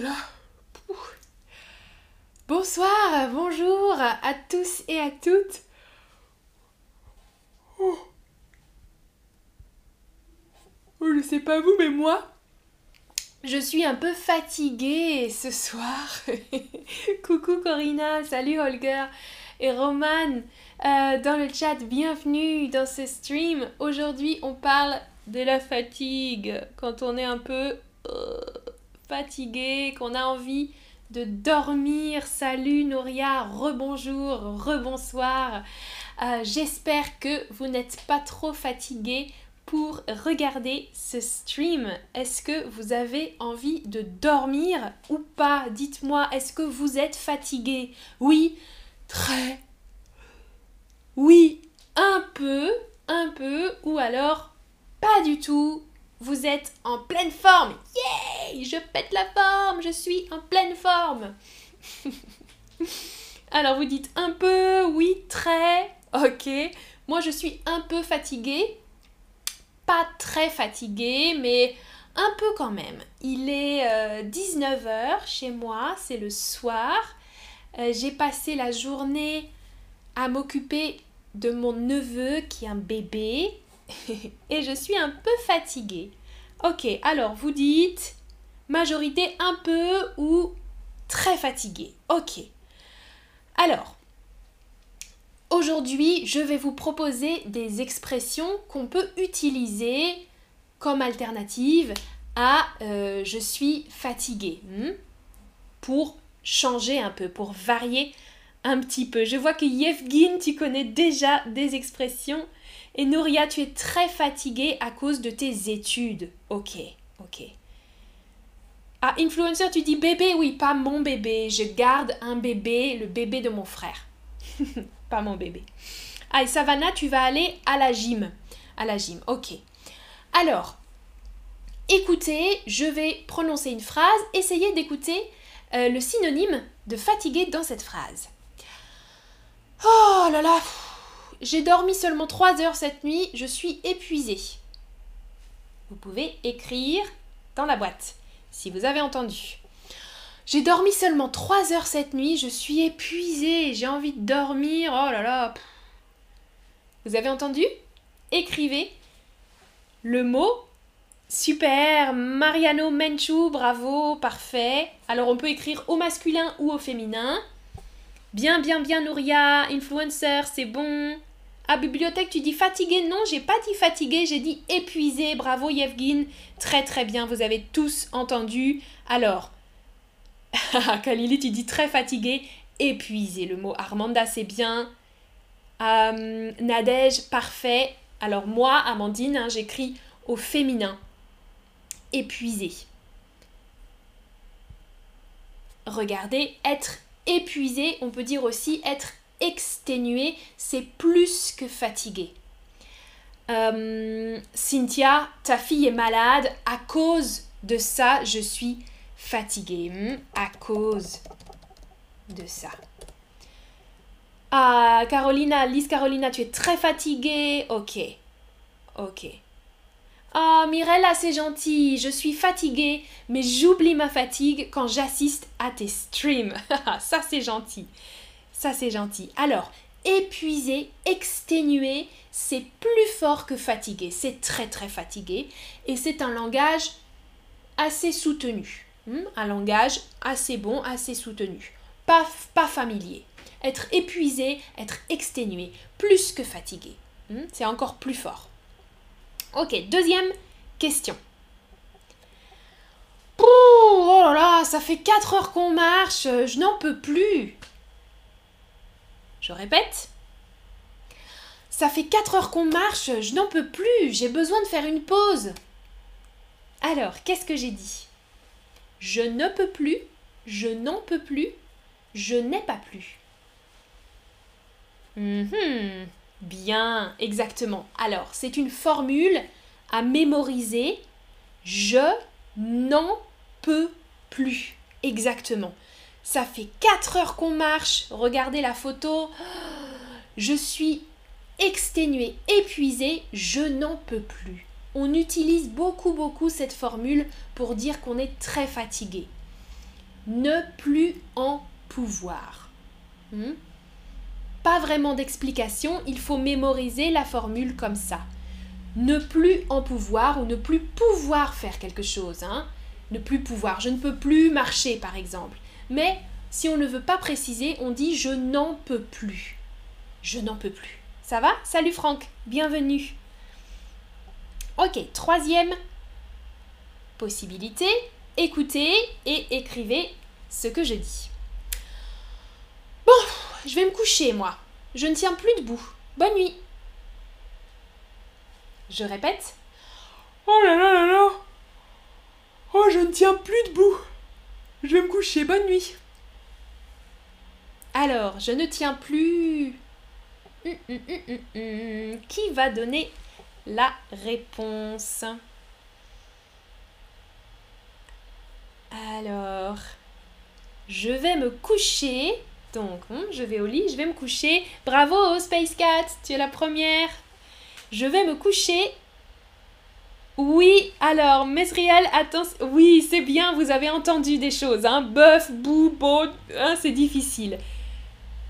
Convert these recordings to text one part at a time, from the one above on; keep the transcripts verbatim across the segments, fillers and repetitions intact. là là. Pouf. Bonsoir, bonjour à tous et à toutes. Oh. Oh, je sais pas vous, mais moi, je suis un peu fatiguée ce soir. Coucou Corina, salut Holger et Romane euh, dans le chat, bienvenue dans ce stream. Aujourd'hui, on parle de la fatigue, quand on est un peu euh, fatigué, qu'on a envie de dormir. Salut Nouria, rebonjour, rebonsoir. Euh, J'espère que vous n'êtes pas trop fatigué pour regarder ce stream. Est-ce que vous avez envie de dormir ou pas? Dites-moi, est-ce que vous êtes fatigué? Oui, très. Oui, un peu, un peu, ou alors pas du tout. Vous êtes en pleine forme. Yay! Je pète la forme, je suis en pleine forme. Alors vous dites un peu, oui, très. Ok, moi je suis un peu fatiguée. Pas très fatiguée, mais un peu quand même. Il est euh, dix-neuf heures chez moi, c'est le soir. Euh, j'ai passé la journée à m'occuper de mon neveu qui est un bébé et je suis un peu fatiguée. Ok, alors vous dites majorité un peu ou très fatiguée. Ok, alors aujourd'hui, je vais vous proposer des expressions qu'on peut utiliser comme alternative à euh, « je suis fatiguée hein » pour changer un peu, pour varier un petit peu. Je vois que Yevguine, tu connais déjà des expressions. Et Nouria, tu es très fatiguée à cause de tes études. Ok, ok. Ah, influencer, tu dis « bébé », oui, pas mon bébé. Je garde un bébé, le bébé de mon frère. Pas mon bébé. Ah, et Savannah, tu vas aller à la gym. À la gym, ok. Alors, écoutez, je vais prononcer une phrase. Essayez d'écouter euh, le synonyme de fatigué dans cette phrase. Oh là là, j'ai dormi seulement trois heures cette nuit, je suis épuisée. Vous pouvez écrire dans la boîte, si vous avez entendu. J'ai dormi seulement trois heures cette nuit, je suis épuisée, j'ai envie de dormir, oh là là. Vous avez entendu? Écrivez le mot. Super, Mariano Menchu, bravo, parfait. Alors on peut écrire au masculin ou au féminin. Bien, bien, bien Nouria, influencer, c'est bon. À bibliothèque, tu dis fatiguée? Non, j'ai pas dit fatiguée, j'ai dit épuisée. Bravo Yevguine, très très bien, vous avez tous entendu. Alors... Kalili, tu dis très fatiguée, épuisée. Le mot Armanda, c'est bien. Euh, Nadege, parfait. Alors moi, Amandine, hein, j'écris au féminin. Épuisée. Regardez, être épuisée, on peut dire aussi être exténuée, c'est plus que fatiguée. Euh, Cynthia, ta fille est malade, à cause de ça, je suis fatiguée à cause de ça. Ah, Carolina, Lise Carolina, tu es très fatiguée. Ok, ok. Ah, Mirella, c'est gentil. Je suis fatiguée, mais j'oublie ma fatigue quand j'assiste à tes streams. Ça, c'est gentil. Ça, c'est gentil. Alors, épuisée, exténuée, c'est plus fort que fatiguée. C'est très, très fatigué. Et c'est un langage assez soutenu. Un langage assez bon, assez soutenu. Pas, pas familier. Être épuisé, être exténué, plus que fatigué. C'est encore plus fort. Ok, deuxième question. Oh là là, ça fait quatre heures qu'on marche, je n'en peux plus. Je répète. Ça fait quatre heures qu'on marche, je n'en peux plus, j'ai besoin de faire une pause. Alors, qu'est-ce que j'ai dit? Je ne peux plus, je n'en peux plus, je n'ai pas plus. Mm-hmm. Bien, exactement. Alors, c'est une formule à mémoriser. Je n'en peux plus. Exactement. Ça fait quatre heures qu'on marche. Regardez la photo. Je suis exténuée, épuisée, je n'en peux plus. On utilise beaucoup, beaucoup cette formule pour dire qu'on est très fatigué. ne plus en pouvoir. Hmm? Pas vraiment d'explication, il faut mémoriser la formule comme ça. Ne plus en pouvoir ou ne plus pouvoir faire quelque chose. Hein? Ne plus pouvoir, je ne peux plus marcher par exemple. Mais si on ne veut pas préciser, on dit je n'en peux plus. Je n'en peux plus. Ça va? Salut Franck, bienvenue. Ok, troisième possibilité, écoutez et écrivez ce que je dis. Bon, je vais me coucher moi, je ne tiens plus debout. Bonne nuit. Je répète. Oh là là là là. Oh, je ne tiens plus debout. Je vais me coucher, bonne nuit. Alors, je ne tiens plus... Hum, hum, hum, hum, hum. Qui va donner la réponse? Alors, je vais me coucher. Donc, hein, je vais au lit, je vais me coucher. Bravo, Space Cat, tu es la première. Je vais me coucher. Oui, alors, Mesrayal, attention. Oui, c'est bien, vous avez entendu des choses. Hein. Bœuf, boue, beau, hein, c'est difficile.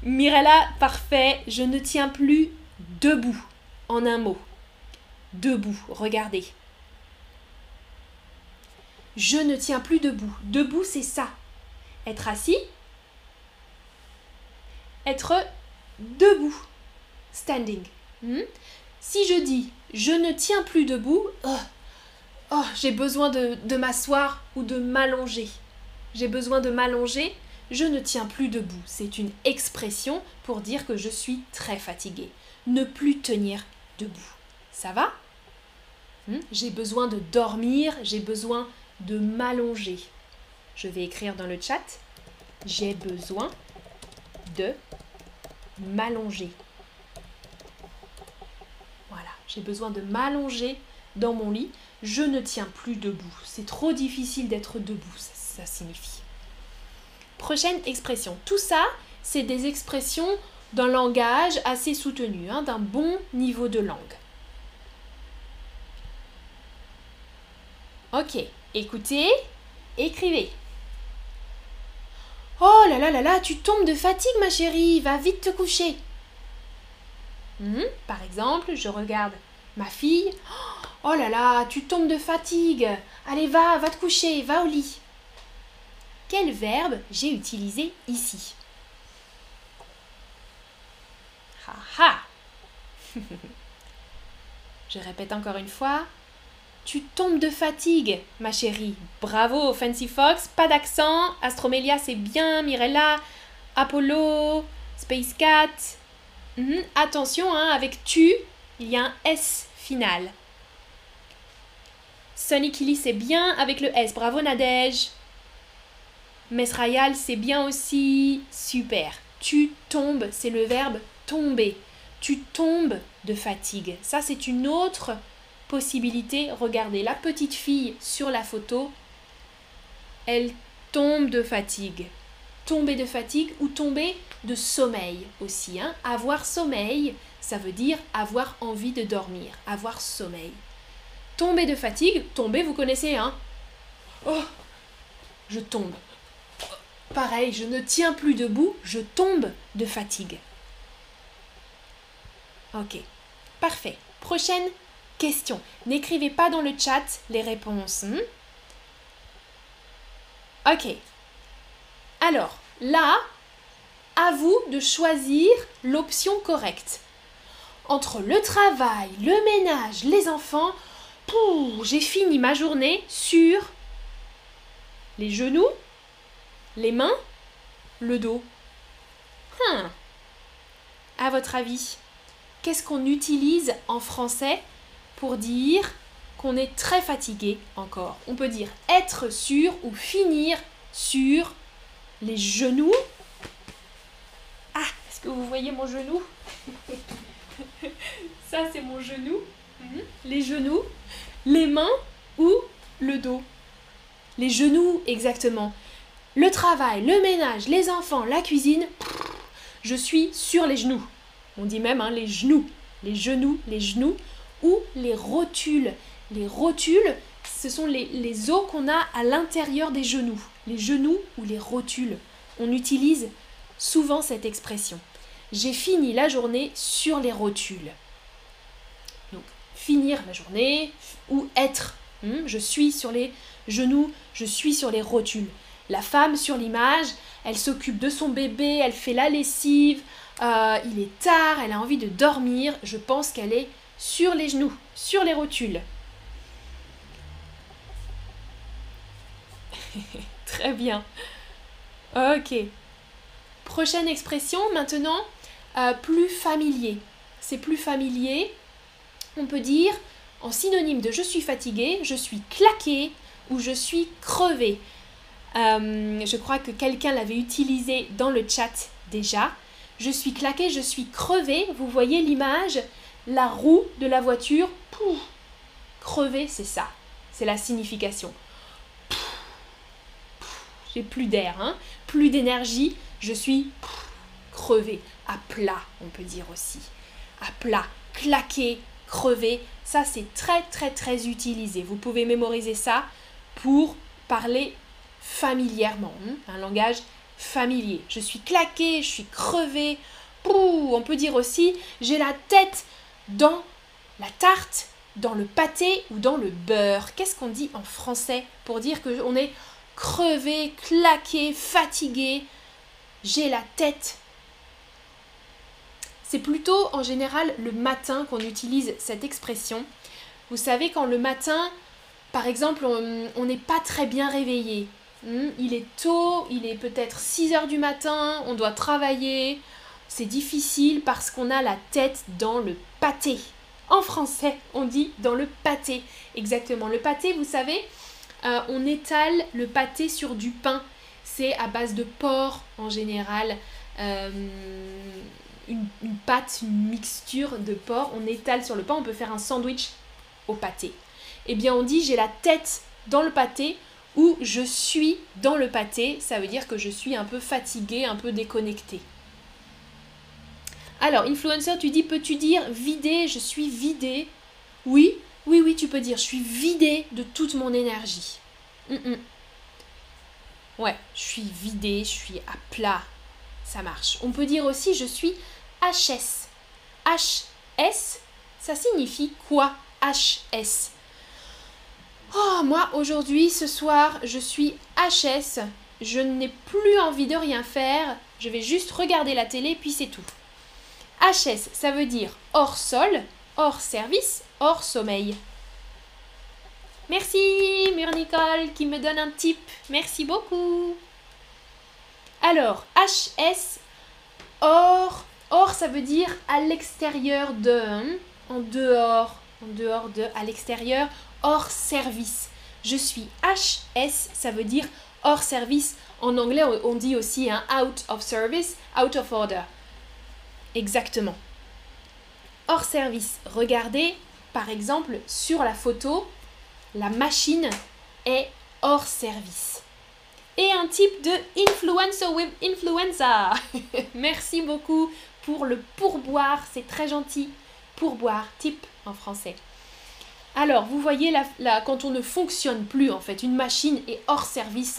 Mirella, parfait. Je ne tiens plus debout, en un mot. Debout, regardez. Je ne tiens plus debout. Debout, c'est ça. Être assis. Être debout. Standing. Hmm? Si je dis « je ne tiens plus debout oh, », oh, j'ai besoin de, de m'asseoir ou de m'allonger. J'ai besoin de m'allonger, je ne tiens plus debout. C'est une expression pour dire que je suis très fatiguée. Ne plus tenir debout. Ça va? hmm? J'ai besoin de dormir, j'ai besoin de m'allonger. Je vais écrire dans le chat « j'ai besoin de m'allonger ». J'ai besoin de m'allonger dans mon lit. Je ne tiens plus debout. C'est trop difficile d'être debout, ça, ça signifie. Prochaine expression. Tout ça, c'est des expressions d'un langage assez soutenu, hein, d'un bon niveau de langue. Ok, écoutez, écrivez. Oh là là là là, tu tombes de fatigue ma chérie, va vite te coucher. Mmh. Par exemple, je regarde ma fille. Oh là là, tu tombes de fatigue. Allez, va, va te coucher, va au lit. Quel verbe j'ai utilisé ici? Ha ha. Je répète encore une fois. Tu tombes de fatigue, ma chérie. Bravo, Fancy Fox. Pas d'accent. Astromelia, c'est bien. Mirella, Apollo, Space Cat. Mmh, attention, hein, avec tu, il y a un S final. Sonikili, c'est bien avec le S. Bravo, Nadege. Mesrayal, c'est bien aussi. Super. Tu tombes, c'est le verbe tomber. Tu tombes de fatigue. Ça, c'est une autre possibilité. Regardez, la petite fille sur la photo, elle tombe de fatigue. Tomber de fatigue ou tomber de sommeil aussi. Hein? Avoir sommeil, ça veut dire avoir envie de dormir, avoir sommeil. Tomber de fatigue, tomber, vous connaissez, hein? Oh, je tombe. Pareil, je ne tiens plus debout, je tombe de fatigue. Ok, parfait. Prochaine question. N'écrivez pas dans le chat les réponses. Hmm? Ok. Alors, là, à vous de choisir l'option correcte. Entre le travail, le ménage, les enfants, j'ai fini ma journée sur les genoux, les mains, le dos. Hum. À votre avis, qu'est-ce qu'on utilise en français pour dire qu'on est très fatigué encore? On peut dire être sur ou finir sur... les genoux. Ah, est-ce que vous voyez mon genou? Ça, c'est mon genou. Mm-hmm. Les genoux, les mains ou le dos. Les genoux, exactement. Le travail, le ménage, les enfants, la cuisine. Je suis sur les genoux. On dit même hein, les genoux. Les genoux, les genoux ou les rotules. Les rotules, ce sont les, les os qu'on a à l'intérieur des genoux, les genoux ou les rotules. On utilise souvent cette expression. J'ai fini la journée sur les rotules. Donc, finir la journée ou être. Hein, je suis sur les genoux, je suis sur les rotules. La femme sur l'image, elle s'occupe de son bébé, elle fait la lessive, euh, il est tard, elle a envie de dormir. Je pense qu'elle est sur les genoux, sur les rotules. Très bien. Ok. Prochaine expression maintenant, euh, plus familier. C'est plus familier. On peut dire en synonyme de je suis fatiguée, je suis claquée ou je suis crevée. Euh, je crois que quelqu'un l'avait utilisé dans le chat déjà. Je suis claquée, je suis crevée. Vous voyez l'image, la roue de la voiture. Pouf, crevée, c'est ça. C'est la signification. J'ai plus d'air, hein, plus d'énergie. Je suis crevée, à plat, on peut dire aussi. À plat, claquée, crevée. Ça, c'est très, très, très utilisé. Vous pouvez mémoriser ça pour parler familièrement, hein, un langage familier. Je suis claquée, je suis crevée. Pouh, on peut dire aussi, j'ai la tête dans la tarte, dans le pâté ou dans le beurre. Qu'est-ce qu'on dit en français pour dire qu'on est crevé, claqué, fatigué? J'ai la tête. C'est plutôt en général le matin qu'on utilise cette expression. Vous savez, quand le matin, par exemple, on n'est pas très bien réveillé. Il est tôt, il est peut-être six heures du matin, on doit travailler. C'est difficile parce qu'on a la tête dans le pâté. En français, on dit dans le pâté. Exactement. Le pâté, vous savez, euh, on étale le pâté sur du pain. C'est à base de porc en général, euh, une, une pâte, une mixture de porc, on étale sur le pain, on peut faire un sandwich au pâté. Eh bien on dit j'ai la tête dans le pâté ou je suis dans le pâté, ça veut dire que je suis un peu fatiguée, un peu déconnectée. Alors influencer, tu dis peux-tu dire vidée, je suis vidée? Oui, oui, oui, tu peux dire je suis vidée de toute mon énergie. Mm -mm. Ouais, je suis vidée, je suis à plat. Ça marche. On peut dire aussi je suis H S. H S, ça signifie quoi? H S. Oh, moi aujourd'hui, ce soir, je suis H S. Je n'ai plus envie de rien faire. Je vais juste regarder la télé, puis c'est tout. H S, ça veut dire hors sol, hors service, hors sommeil. Merci Murnicole qui me donne un tip. Merci beaucoup. Alors, H S, hors. Hors, ça veut dire à l'extérieur de, hein, en dehors, en dehors de, à l'extérieur, hors service. Je suis H S, ça veut dire hors service. En anglais, on dit aussi hein, out of service, out of order. Exactement. Hors service. Regardez, par exemple, sur la photo, la machine est hors service. Et un type de influencer with influenza. Merci beaucoup pour le pourboire, c'est très gentil. Pourboire, type en français. Alors, vous voyez, la, la, quand on ne fonctionne plus, en fait, une machine est hors service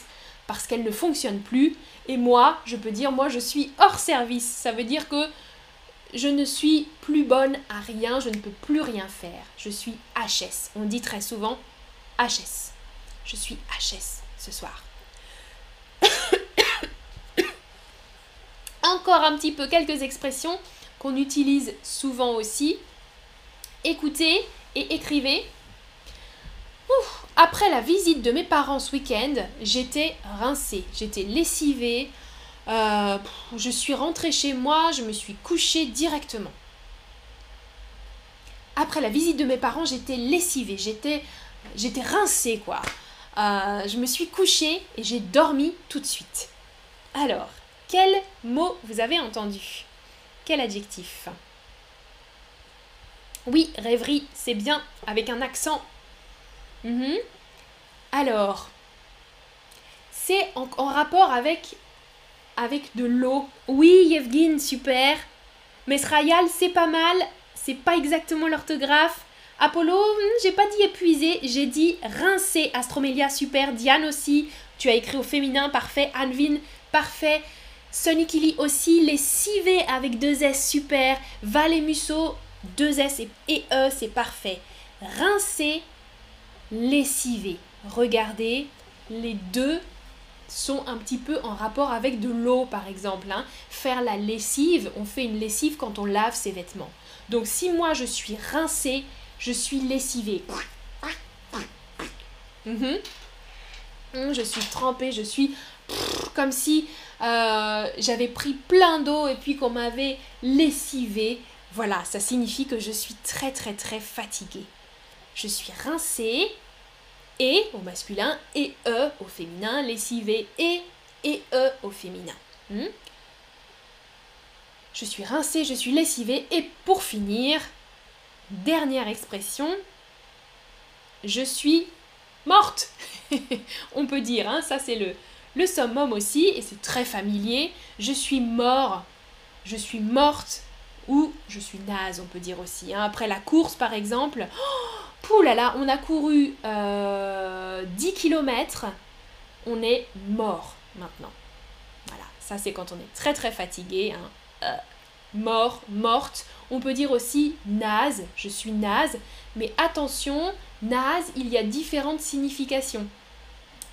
parce qu'elle ne fonctionne plus. Et moi, je peux dire, moi, je suis hors service. Ça veut dire que je ne suis plus bonne à rien, je ne peux plus rien faire. Je suis H S. On dit très souvent H S. Je suis H S ce soir. Encore un petit peu quelques expressions qu'on utilise souvent aussi. Écoutez et écrivez. Ouf, après la visite de mes parents ce week-end, j'étais rincée, j'étais lessivée. Euh, je suis rentrée chez moi, je me suis couchée directement. Après la visite de mes parents, j'étais lessivée, j'étais... J'étais rincée, quoi. Euh, je me suis couchée et j'ai dormi tout de suite. Alors, quel mot vous avez entendu? Quel adjectif? Oui, rêverie, c'est bien, avec un accent. Mm-hmm. Alors, c'est en, en rapport avec, avec de l'eau. Oui, Yevguine, super. Mesrayal, c'est pas mal. C'est pas exactement l'orthographe. Apollo, j'ai pas dit épuisé, j'ai dit rincé. Astromelia, super. Diane aussi. Tu as écrit au féminin, parfait. Alvin, parfait. Sonikili aussi. Les six V avec deux S, super. Valémusso, deux S et E, c'est parfait. Rincé, les six V. Regardez, les deux sont un petit peu en rapport avec de l'eau, par exemple. Hein. Faire la lessive, on fait une lessive quand on lave ses vêtements. Donc, si moi, je suis rincée, je suis lessivée. Mm-hmm. mm, je suis trempée, je suis... Comme si euh, j'avais pris plein d'eau et puis qu'on m'avait lessivée. Voilà, ça signifie que je suis très, très, très fatiguée. Je suis rincée, et au masculin, et E au féminin, lessivée, et, et E au féminin. Mm? Je suis rincée, je suis lessivée. Et pour finir, dernière expression, je suis morte. On peut dire, hein, ça c'est le, le summum aussi, et c'est très familier. Je suis mort, je suis morte, ou je suis naze, on peut dire aussi. Hein. Après la course, par exemple, oh, poulala, on a couru euh, dix kilomètres, on est mort maintenant. Voilà, ça c'est quand on est très très fatigué, hein. Euh, mort, morte. On peut dire aussi naze, je suis naze, mais attention, naze, il y a différentes significations.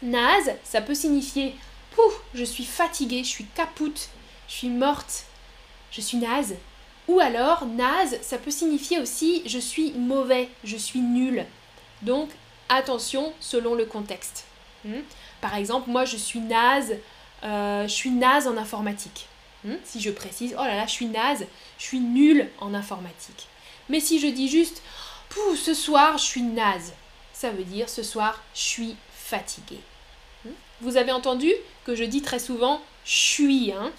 Naze, ça peut signifier pouf, je suis fatiguée, je suis capoute, je suis morte, je suis naze. Ou alors naze, ça peut signifier aussi je suis mauvais, je suis nul. Donc attention selon le contexte. Hmm? Par exemple, moi je suis naze, euh, je suis naze en informatique. Hmm? Si je précise, oh là là, je suis naze, je suis nulle en informatique. Mais si je dis juste, pouh, ce soir, je suis naze, ça veut dire ce soir, je suis fatiguée. Hmm? Vous avez entendu que je dis très souvent, je suis, hein?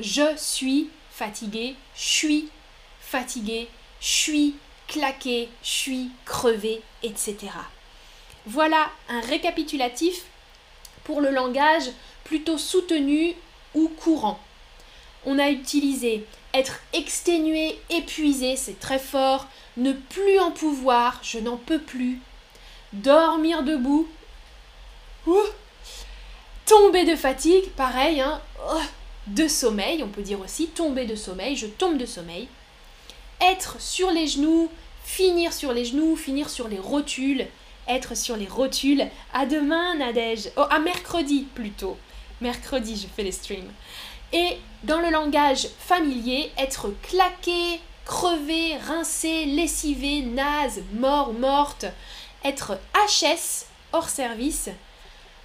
Je suis fatiguée, je suis fatiguée, je suis claquée, je suis crevée, et cetera. Voilà un récapitulatif pour le langage plutôt soutenu ou courant. On a utilisé être exténué, épuisé, c'est très fort. Ne plus en pouvoir, je n'en peux plus. Dormir debout. Ouh. Tomber de fatigue, pareil. Hein. Oh. De sommeil, on peut dire aussi. Tomber de sommeil, je tombe de sommeil. Être sur les genoux, finir sur les genoux, finir sur les rotules. Être sur les rotules. À demain, Nadege. Oh, à mercredi plutôt. Mercredi, je fais les streams. Et dans le langage familier, être claqué, crevé, rincé, lessivé, naze, mort, morte, être H S, hors service,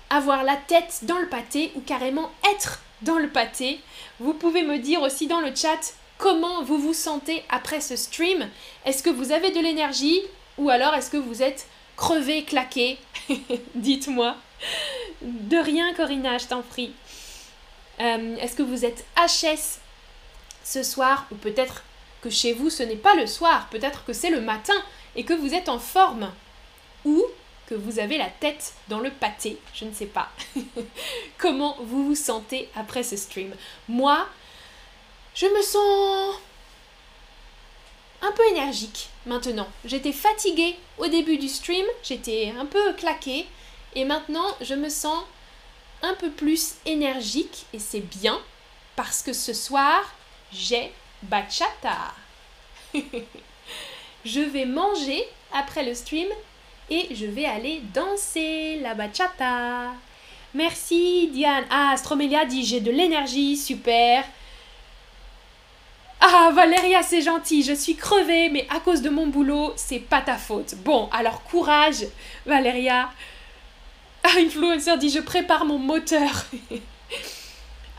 avoir la tête dans le pâté ou carrément être dans le pâté. Vous pouvez me dire aussi dans le chat comment vous vous sentez après ce stream. Est-ce que vous avez de l'énergie ou alors est-ce que vous êtes crevé, claqué? Dites-moi. De rien, Corina, je t'en prie. Euh, Est-ce que vous êtes H S ce soir? Ou peut-être que chez vous, ce n'est pas le soir. Peut-être que c'est le matin et que vous êtes en forme. Ou que vous avez la tête dans le pâté. Je ne sais pas. Comment vous vous sentez après ce stream? Moi, je me sens un peu énergique maintenant. J'étais fatiguée au début du stream. J'étais un peu claquée. Et maintenant, je me sens un peu plus énergique et c'est bien parce que ce soir j'ai bachata. Je vais manger après le stream et je vais aller danser la bachata. Merci Diane. Ah, Astromelia dit j'ai de l'énergie, super. Ah, Valeria, c'est gentil, je suis crevée mais à cause de mon boulot, c'est pas ta faute. Bon, alors courage Valeria. Ah, Influencer dit « Je prépare mon moteur ».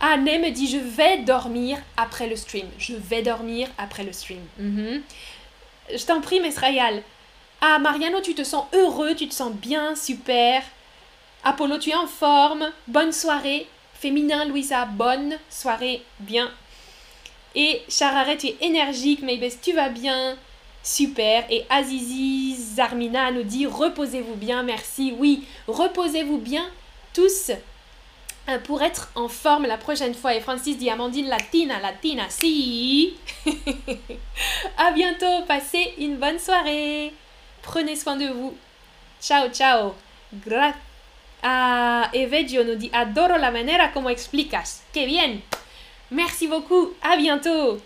Ah, Nem dit « Je vais dormir après le stream ». Je vais dormir après le stream. Mm-hmm. Je t'en prie, Mesrayal. Ah, Mariano, tu te sens heureux, tu te sens bien, super. Apollo, tu es en forme. Bonne soirée. Féminin, Louisa, bonne soirée, bien. Et Chararet, tu es énergique. Maybeth, tu vas bien. Super. Et Azizi, Zarmina nous dit « Reposez-vous bien, merci. » Oui, reposez-vous bien tous pour être en forme la prochaine fois. Et Francis dit « Amandine, latina, latina, si. » À bientôt. Passez une bonne soirée. Prenez soin de vous. Ciao, ciao. Gra ah, Evedio nous dit « Adoro la manera como explicas. » »« Qué bien !» Merci beaucoup. À bientôt.